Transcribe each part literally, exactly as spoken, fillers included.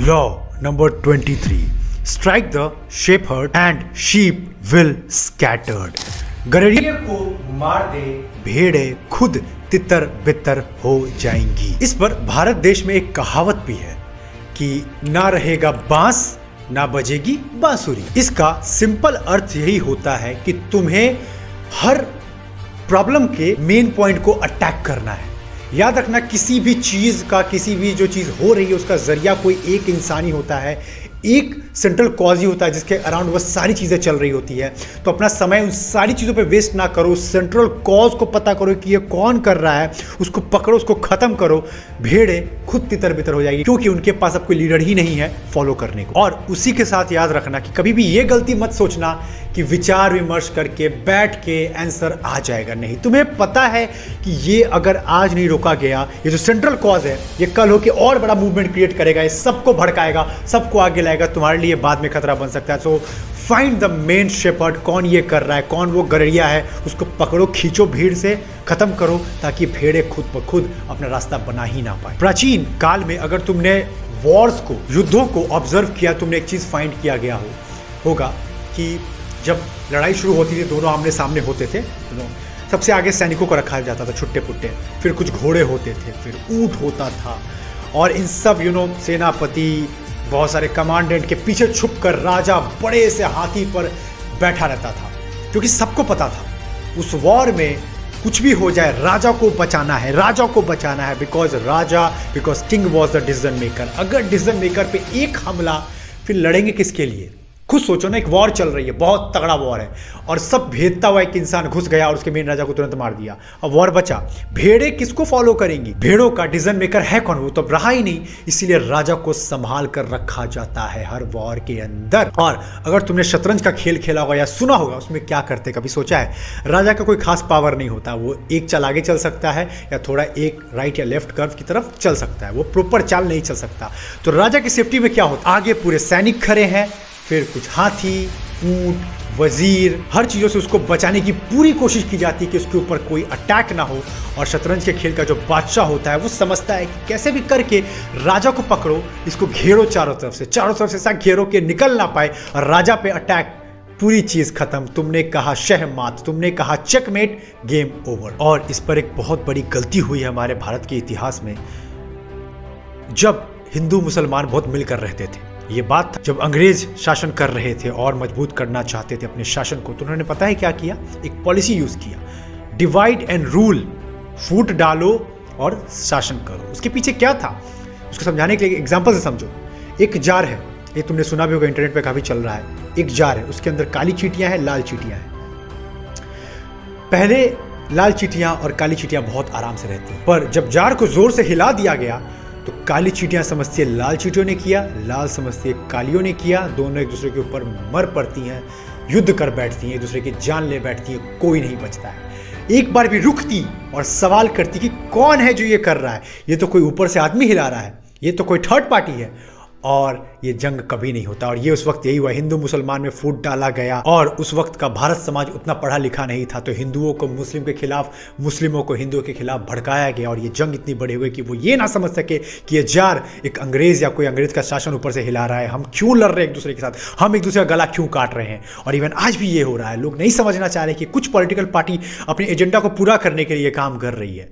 Law number twenty-three. Strike the shepherd and sheep will scattered. गड़ेड़िए को मार दे, भेड़े खुद तितर बितर हो जाएंगी। इस पर भारत देश में एक कहावत भी है कि ना रहेगा बांस ना बजेगी बांसुरी। इसका सिंपल अर्थ यही होता है कि तुम्हें हर प्रॉब्लम के मेन पॉइंट को अटैक करना है। याद रखना, किसी भी चीज़ का, किसी भी जो चीज़ हो रही है उसका जरिया कोई एक इंसान ही होता है, एक सेंट्रल कॉज ही होता है जिसके अराउंड वह सारी चीज़ें चल रही होती है। तो अपना समय उन सारी चीज़ों पे वेस्ट ना करो, सेंट्रल कॉज को पता करो कि ये कौन कर रहा है, उसको पकड़ो, उसको ख़त्म करो। भेड़े खुद तितर बितर हो जाएगी क्योंकि उनके पास अब कोई लीडर ही नहीं है फॉलो करने को। और उसी के साथ याद रखना कि कभी भी ये गलती मत सोचना कि विचार विमर्श करके बैठ के आंसर आ जाएगा। नहीं, तुम्हें पता है कि ये अगर आज नहीं रोका गया, ये जो सेंट्रल कॉज है ये कल होकर और बड़ा मूवमेंट क्रिएट करेगा, ये सबको भड़काएगा, सबको आगे लाएगा, तुम्हारे लिए बाद में खतरा बन सकता है। So find the main shepherd, कौन ये कर रहा है, कौन वो गड़रिया है, उसको पकड़ो, खींचो, भीड़ से खत्म करो ताकि भेड़े खुद ब खुद अपना रास्ता बना ही ना पाए। प्राचीन काल में अगर तुमने वॉर्स को, युद्धों को ऑब्जर्व किया, तुमने एक चीज फाइंड किया गया हो होगा कि जब लड़ाई शुरू होती थी, दोनों आमने सामने होते थे, सबसे आगे सैनिकों को रखा जाता था छुट्टे पुट्टे, फिर कुछ घोड़े होते थे, फिर ऊँट होता था, और इन सब यू नो सेनापति, बहुत सारे कमांडेंट के पीछे छुपकर राजा बड़े से हाथी पर बैठा रहता था क्योंकि सबको पता था उस वॉर में कुछ भी हो जाए राजा को बचाना है, राजा को बचाना है। बिकॉज राजा, because king was the decision maker. अगर डिसीजन मेकर पे एक हमला, फिर लड़ेंगे किसके लिए? खुद सोचो ना, एक वॉर चल रही है, बहुत तगड़ा वॉर है, और सब भेदता हुआ एक इंसान घुस गया और उसके मेन राजा को तुरंत मार दिया। अब वॉर बचा, भेड़े किसको फॉलो करेंगी? भेड़ों का डिसीजन मेकर है कौन? वो तो रहा ही नहीं। इसीलिए राजा को संभाल कर रखा जाता है हर वॉर के अंदर। और अगर तुमने शतरंज का खेल खेला होगा या सुना होगा, उसमें क्या करते कभी सोचा है? राजा का कोई खास पावर नहीं होता, वो एक चाल आगे चल सकता है या थोड़ा एक राइट या लेफ्ट कर्व की तरफ चल सकता है, वो प्रॉपर चाल नहीं चल सकता। तो राजा की सेफ्टी में क्या होता, आगे पूरे सैनिक खड़े हैं, फिर कुछ हाथी, ऊँट, वजीर, हर चीज़ों से उसको बचाने की पूरी कोशिश की जाती है कि उसके ऊपर कोई अटैक ना हो। और शतरंज के खेल का जो बादशाह होता है वो समझता है कि कैसे भी करके राजा को पकड़ो, इसको घेरो चारों तरफ से, चारों तरफ से साथ घेरो के निकल ना पाए, और राजा पे अटैक, पूरी चीज़ खत्म। तुमने कहा शहमात, तुमने कहा चेकमेट, गेम ओवर। और इस पर एक बहुत बड़ी गलती हुई है हमारे भारत के इतिहास में। जब हिंदू मुसलमान बहुत मिलकर रहते थे, ये बात था जब अंग्रेज शासन कर रहे थे और मजबूत करना चाहते थे अपने शासन को, तो उन्होंने पता है क्या किया, एक पॉलिसी यूज किया, डिवाइड एंड रूल, फूट डालो और शासन करो। उसके पीछे क्या था, उसको समझाने के लिए एग्जांपल से समझो। एक जार है, ये तुमने सुना भी होगा, इंटरनेट पे काफी चल रहा है, एक जार है, उसके अंदर काली चींटियां हैं, लाल चींटियां हैं। पहले लाल चींटियां और काली चींटियां बहुत आराम से रहती हैं, पर जब जार को जोर से हिला दिया गया तो काली चींटियां समझती है लाल चींटियों ने किया, लाल समझती है कालियों ने किया, दोनों एक दूसरे के ऊपर मर पड़ती हैं, युद्ध कर बैठती हैं, एक दूसरे की जान ले बैठती हैं, कोई नहीं बचता है। एक बार भी रुकती और सवाल करती कि कौन है जो ये कर रहा है, ये तो कोई ऊपर से आदमी हिला रहा है, ये तो कोई थर्ड पार्टी है, और ये जंग कभी नहीं होता। और ये उस वक्त यही हुआ, हिंदू मुसलमान में फूट डाला गया। और उस वक्त का भारत समाज उतना पढ़ा लिखा नहीं था, तो हिंदुओं को मुस्लिम के खिलाफ, मुस्लिमों को हिंदुओं के खिलाफ भड़काया गया। और ये जंग इतनी बड़ी हुई कि वो ये ना समझ सके कि ये जार एक अंग्रेज या कोई अंग्रेज का शासन ऊपर से हिला रहा है, हम क्यों लड़ रहे हैं एक दूसरे के साथ, हम एक दूसरे का गला क्यों काट रहे हैं। और इवन आज भी ये हो रहा है, लोग नहीं समझना चाह रहे कि कुछ पॉलिटिकल पार्टी अपने एजेंडा को पूरा करने के लिए काम कर रही है।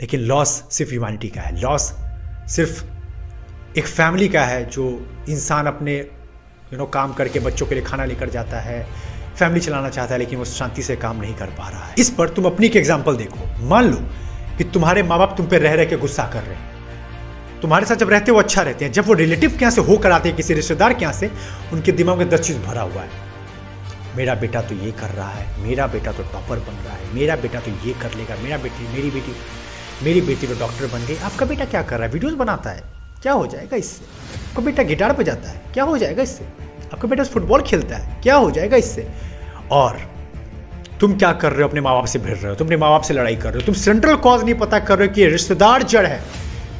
लेकिन लॉस सिर्फ ह्यूमैनिटी का है, लॉस सिर्फ एक फैमिली का है, जो इंसान अपने यू नो काम करके बच्चों के लिए खाना लेकर जाता है, फैमिली चलाना चाहता है, लेकिन वो शांति से काम नहीं कर पा रहा है। इस पर तुम अपनी के एग्जाम्पल देखो। मान लो कि तुम्हारे माँ बाप तुम पे रह रह के गुस्सा कर रहे हैं, तुम्हारे साथ जब रहते वो अच्छा रहते हैं, जब वो रिलेटिव के यहाँ से होकर आते हैं, किसी रिश्तेदार के यहाँ से, उनके दिमाग में दस चीज़ भरा हुआ है, मेरा बेटा तो ये कर रहा है, मेरा बेटा तो टॉपर बन रहा है, मेरा बेटा तो ये कर लेगा, मेरा बेटी मेरी बेटी मेरी बेटी तो डॉक्टर बन गई, आपका बेटा क्या कर रहा है, वीडियोज़ बनाता है, क्या हो जाएगा इससे, आपका बेटा गिटार बजाता है, क्या हो जाएगा इससे, आपका बेटा फुटबॉल खेलता है, क्या हो जाएगा इससे। और तुम क्या कर रहे हो, अपने माँ बाप से भिड़ रहे हो, तुम अपने माँ बाप से लड़ाई कर रहे हो, तुम सेंट्रल कॉज नहीं पता कर रहे हो कि ये रिश्तेदार जड़ है,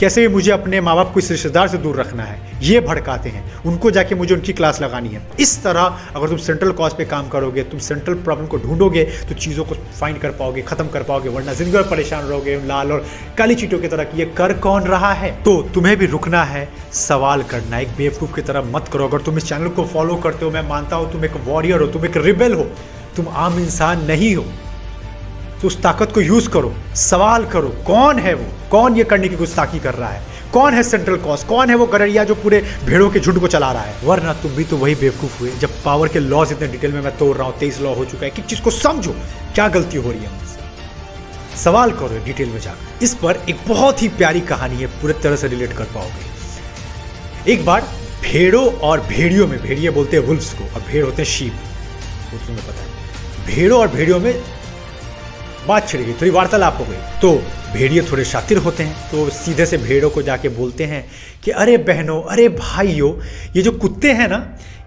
कैसे भी मुझे अपने माँ बाप को इस रिश्तेदार से दूर रखना है, ये भड़काते हैं, उनको जाके मुझे उनकी क्लास लगानी है। इस तरह अगर तुम सेंट्रल कॉज पे काम करोगे, तुम सेंट्रल प्रॉब्लम को ढूंढोगे तो चीज़ों को फाइंड कर पाओगे, ख़त्म कर पाओगे, वरना जिंदगी भर परेशान रहोगे लाल और काली चीटों की तरह कि ये कर कौन रहा है। तो तुम्हें भी रुकना है, सवाल करना, एक बेवकूफ़ की तरह मत करो। अगर तुम इस चैनल को फॉलो करते हो, मैं मानता हूँ तुम एक वॉरियर हो, तुम एक रिबेल हो, तुम आम इंसान नहीं हो, तो उस ताकत को यूज़ करो, सवाल करो, कौन है वो, कौन ये करने की गुस्ताखी कर रहा है, कौन है सेंट्रल कॉज, कौन है वो गडरिया जो पूरे भेड़ों के झुंड को चला रहा है। वरना तुम भी तो वही बेवकूफ़ हुए। जब पावर के लॉज इतने डिटेल में मैं तोड़ रहा हूँ, तेईस लॉ हो चुका है, कि चीज़ को समझो, क्या गलती हो रही है मुझसे, सवाल करो डिटेल में जाकर। इस पर एक बहुत ही प्यारी कहानी है, पूरे तरह से रिलेट कर पाओगे। एक बार भेड़ों और भेड़ियों में, भेड़िए बोलते हैं वुल्फ्स को और भेड़ होते हैं शीप, वो तुम्हें पता है, भेड़ों और भेड़ियों में बात छिड़ गई, थोड़ी वार्तालाप हो गई। तो भेड़िए थोड़े शातिर होते हैं, तो सीधे से भेड़ों को जाके बोलते हैं कि अरे बहनों, अरे भाइयों, ये जो कुत्ते हैं ना,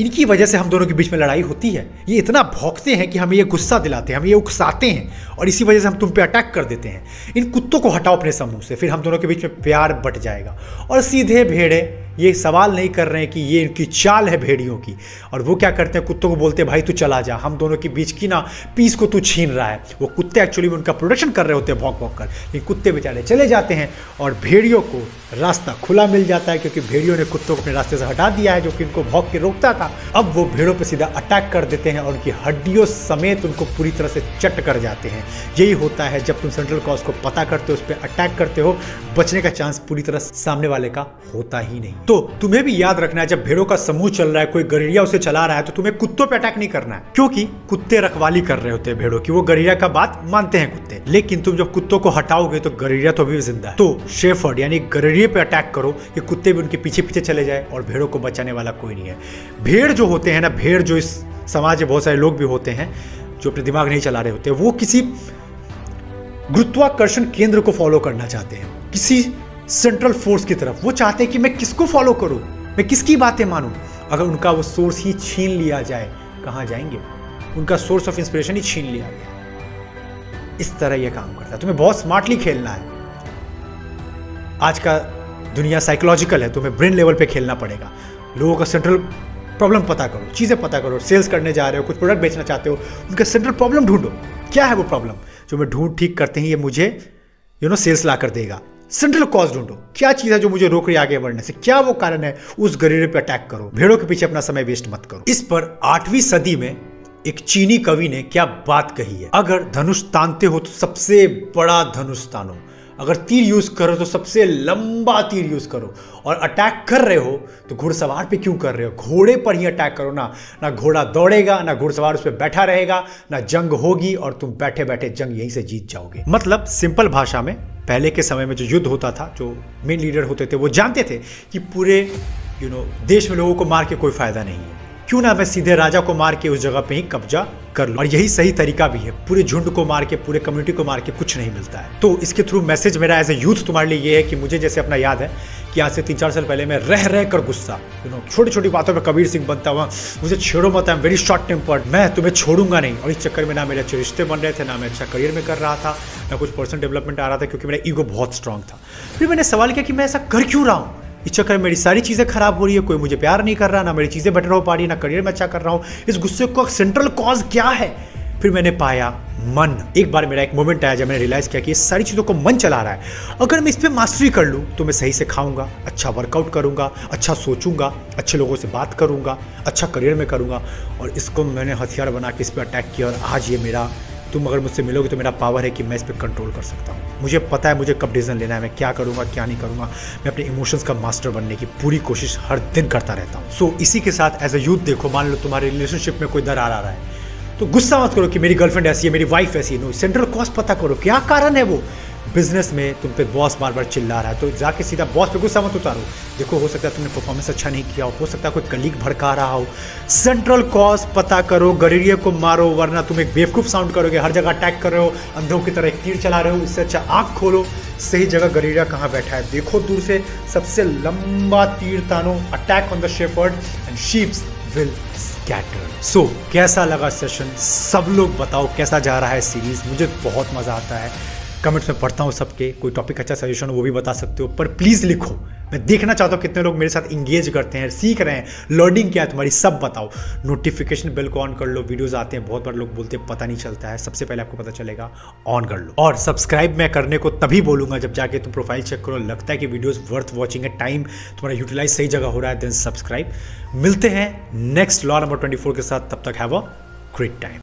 इनकी वजह से हम दोनों के बीच में लड़ाई होती है। ये इतना भौंकते हैं कि हमें ये गुस्सा दिलाते हैं, हमें ये उकसाते हैं, और इसी वजह से हम तुम पे अटैक कर देते हैं। इन कुत्तों को हटाओ अपने समूह से, फिर हम दोनों के बीच में प्यार बट जाएगा। और सीधे भेड़े ये सवाल नहीं कर रहे हैं कि ये इनकी चाल है भेड़ियों की, और वो क्या करते हैं, कुत्तों को बोलते हैं भाई तू चला जा, हम दोनों के बीच की ना पीस को तू छीन रहा है। वो कुत्ते एक्चुअली में उनका प्रोटेक्शन कर रहे होते हैं भौंक भौंक कर, लेकिन कुत्ते बेचारे चले जाते हैं और भेड़ियों को रास्ता खुला मिल जाता है, क्योंकि भेड़ियों ने कुत्तों को अपने रास्ते से हटा दिया है जो कि उनको भौंक के रोकता था। अब वो भेड़ों पर सीधा अटैक कर देते हैं और उनकी हड्डियों समेत उनको पूरी तरह से चट कर जाते हैं। यही होता है जब तुम सेंट्रल कॉज को पता करते हो, उस पर अटैक करते हो, बचने का चांस पूरी तरह सामने वाले का होता ही नहीं। तो तुम्हें भी याद रखना है, जब भेड़ों का समूह चल रहा है, कोई गडरिया उसे चला रहा है, तो तुम्हें कुत्तों पे अटैक नहीं करना है, क्योंकि कुत्ते रखवाली कर रहे होते हैं भेड़ों की, वो गडरिया का बात मानते हैं कुत्ते। लेकिन तुम जब कुत्तों को हटाओगे तो गडरिया तो अभी भी जिंदा है। तो शेफर्ड यानी गडरिये पे अटैक करो कि कुत्ते भी उनके पीछे पीछे चले जाए और भेड़ों को बचाने वाला कोई नहीं है। भेड़ जो होते हैं ना, भेड़ जो इस समाज में बहुत सारे लोग भी होते हैं जो अपने दिमाग नहीं चला रहे होते, वो किसी गुरुत्वाकर्षण केंद्र को फॉलो करना चाहते हैं, किसी सेंट्रल फोर्स की तरफ। वो चाहते हैं कि मैं किसको फॉलो करूं, मैं किसकी बातें मानूं। अगर उनका वो सोर्स ही छीन लिया जाए, कहाँ जाएंगे, उनका सोर्स ऑफ इंस्पिरेशन ही छीन लिया गया। इस तरह ये काम करता है। तुम्हें बहुत स्मार्टली खेलना है, आज का दुनिया साइकोलॉजिकल है, तुम्हें ब्रेन लेवल पे खेलना पड़ेगा। लोगों का सेंट्रल प्रॉब्लम पता करो, चीज़ें पता करो। सेल्स करने जा रहे हो, कुछ प्रोडक्ट बेचना चाहते हो, उनका सेंट्रल प्रॉब्लम ढूंढो, क्या है वो प्रॉब्लम जो मैं ढूंढ ठीक करते ही ये मुझे यू नो सेल्स ला कर देगा। सेंट्रल कॉज ढूंढो, क्या चीज़ है जो मुझे रोक रही है आगे बढ़ने से, क्या वो कारण है, उस गरीरे पे अटैक करो, भेड़ों के पीछे अपना समय वेस्ट मत करो। इस पर आठवीं सदी में एक चीनी कवि ने क्या बात कही है, अगर धनुष तानते हो तो सबसे बड़ा धनुष तानो, अगर तीर यूज करो तो सबसे लंबा तीर यूज करो, और अटैक कर रहे हो तो घुड़सवार पे क्यों कर रहे हो, घोड़े पर ही अटैक करो ना। ना घोड़ा दौड़ेगा, ना घुड़सवार उस पर बैठा रहेगा, ना जंग होगी, और तुम बैठे बैठे जंग यहीं से जीत जाओगे। मतलब सिंपल भाषा में, पहले के समय में जो युद्ध होता था, जो मेन लीडर होते थे, वो जानते थे कि पूरे यू नो देश में लोगों को मार के कोई फायदा नहीं है, क्यों ना मैं सीधे राजा को मार के उस जगह पे ही कब्जा कर लूँ। और यही सही तरीका भी है, पूरे झुंड को मार के, पूरे कम्युनिटी को मार के कुछ नहीं मिलता है। तो इसके थ्रू मैसेज मेरा एज ए यूथ तुम्हारे लिए ये है कि मुझे जैसे अपना याद है कि आज से तीन चार साल पहले मैं रह रह कर गुस्सा, यू नो छोटी छोटी बातों पर कबीर सिंह बनता हुआ, मुझे छेड़ो मत, I am very short tempered, मैं तुम्हें छोड़ूंगा नहीं। और इस चक्कर में ना मेरे अच्छे रिश्ते बन रहे थे, ना मैं अच्छा करियर में कर रहा था, ना कुछ पर्सनल डेवलपमेंट आ रहा था, क्योंकि मेरा ईगो बहुत स्ट्रांग था। फिर मैंने सवाल किया कि मैं ऐसा कर क्यों रहा हूँ, इस चक्कर में मेरी सारी चीज़ें खराब हो रही है, कोई मुझे प्यार नहीं कर रहा, ना मेरी चीज़ें बेटर हो पा रही, ना करियर में अच्छा कर रहा हूँ। इस गुस्से का सेंट्रल कॉज क्या है, फिर मैंने पाया मन। एक बार मेरा एक मोमेंट आया जब मैंने रियलाइज़ किया कि ये सारी चीज़ों को मन चला रहा है, अगर मैं इस पर मास्टरी कर लूँ तो मैं सही से खाऊंगा, अच्छा वर्कआउट करूँगा, अच्छा सोचूंगा, अच्छे लोगों से बात करूँगा, अच्छा करियर में करूँगा। और इसको मैंने हथियार बना के इस पर अटैक किया, और आज ये मेरा, तुम अगर मुझसे मिलोगे तो मेरा पावर है कि मैं इस पर कंट्रोल कर सकता हूँ। मुझे पता है मुझे कब डिसीजन लेना है, मैं क्या करूँगा क्या नहीं करूँगा। मैं अपने इमोशंस का मास्टर बनने की पूरी कोशिश हर दिन करता रहता हूँ। सो so, इसी के साथ एज अ यूथ देखो, मान लो तुम्हारे रिलेशनशिप में कोई दरार आ रहा है, तो गुस्सा मत करो कि मेरी गर्लफ्रेंड ऐसी है, मेरी वाइफ ऐसी है, नो, सेंट्रल कॉज पता करो क्या कारण है। वो बिजनेस में तुम पे बॉस बार बार चिल्ला रहा है, तो जाके सीधा बॉस पे गुस्सा मत उतारो। देखो, हो सकता है तुमने परफॉर्मेंस अच्छा नहीं किया हो, हो सकता है कोई कलीग भड़का रहा हो। सेंट्रल कॉज पता करो, गडरिये को मारो, वरना तुम एक बेवकूफ़ साउंड करोगे, हर जगह अटैक कर रहे हो, अंधों की तरह एक तीर चला रहे हो। इससे अच्छा आँख खोलो, सही जगह गडरिया कहाँ बैठा है, देखो दूर से, सबसे लंबा तीर तानो, attack on the shepherd and sheeps will scatter. So कैसा लगा सेशन, सब लोग बताओ कैसा जा रहा है सीरीज, मुझे बहुत मज़ा आता है। कमेंट्स में पढ़ता हूँ सबके। कोई टॉपिक अच्छा सजेशन हो वो भी बता सकते हो, पर प्लीज़ लिखो। मैं देखना चाहता हूँ कितने लोग मेरे साथ इंगेज करते हैं, सीख रहे हैं, लर्निंग क्या है तुम्हारी, सब बताओ। नोटिफिकेशन बेल को ऑन कर लो, वीडियोज़ आते हैं। बहुत बार लोग बोलते हैं पता नहीं चलता है, सबसे पहले आपको पता चलेगा, ऑन कर लो। और सब्सक्राइब मैं करने को तभी बोलूँगा जब जाके तुम प्रोफाइल चेक करो, लगता है कि वीडियोज़ वर्थ वॉचिंग है, टाइम तुम्हारा यूटिलाइज सही जगह हो रहा है, देन सब्सक्राइब। मिलते हैं next law number twenty four के साथ, तब तक हैव अ ग्रेट टाइम।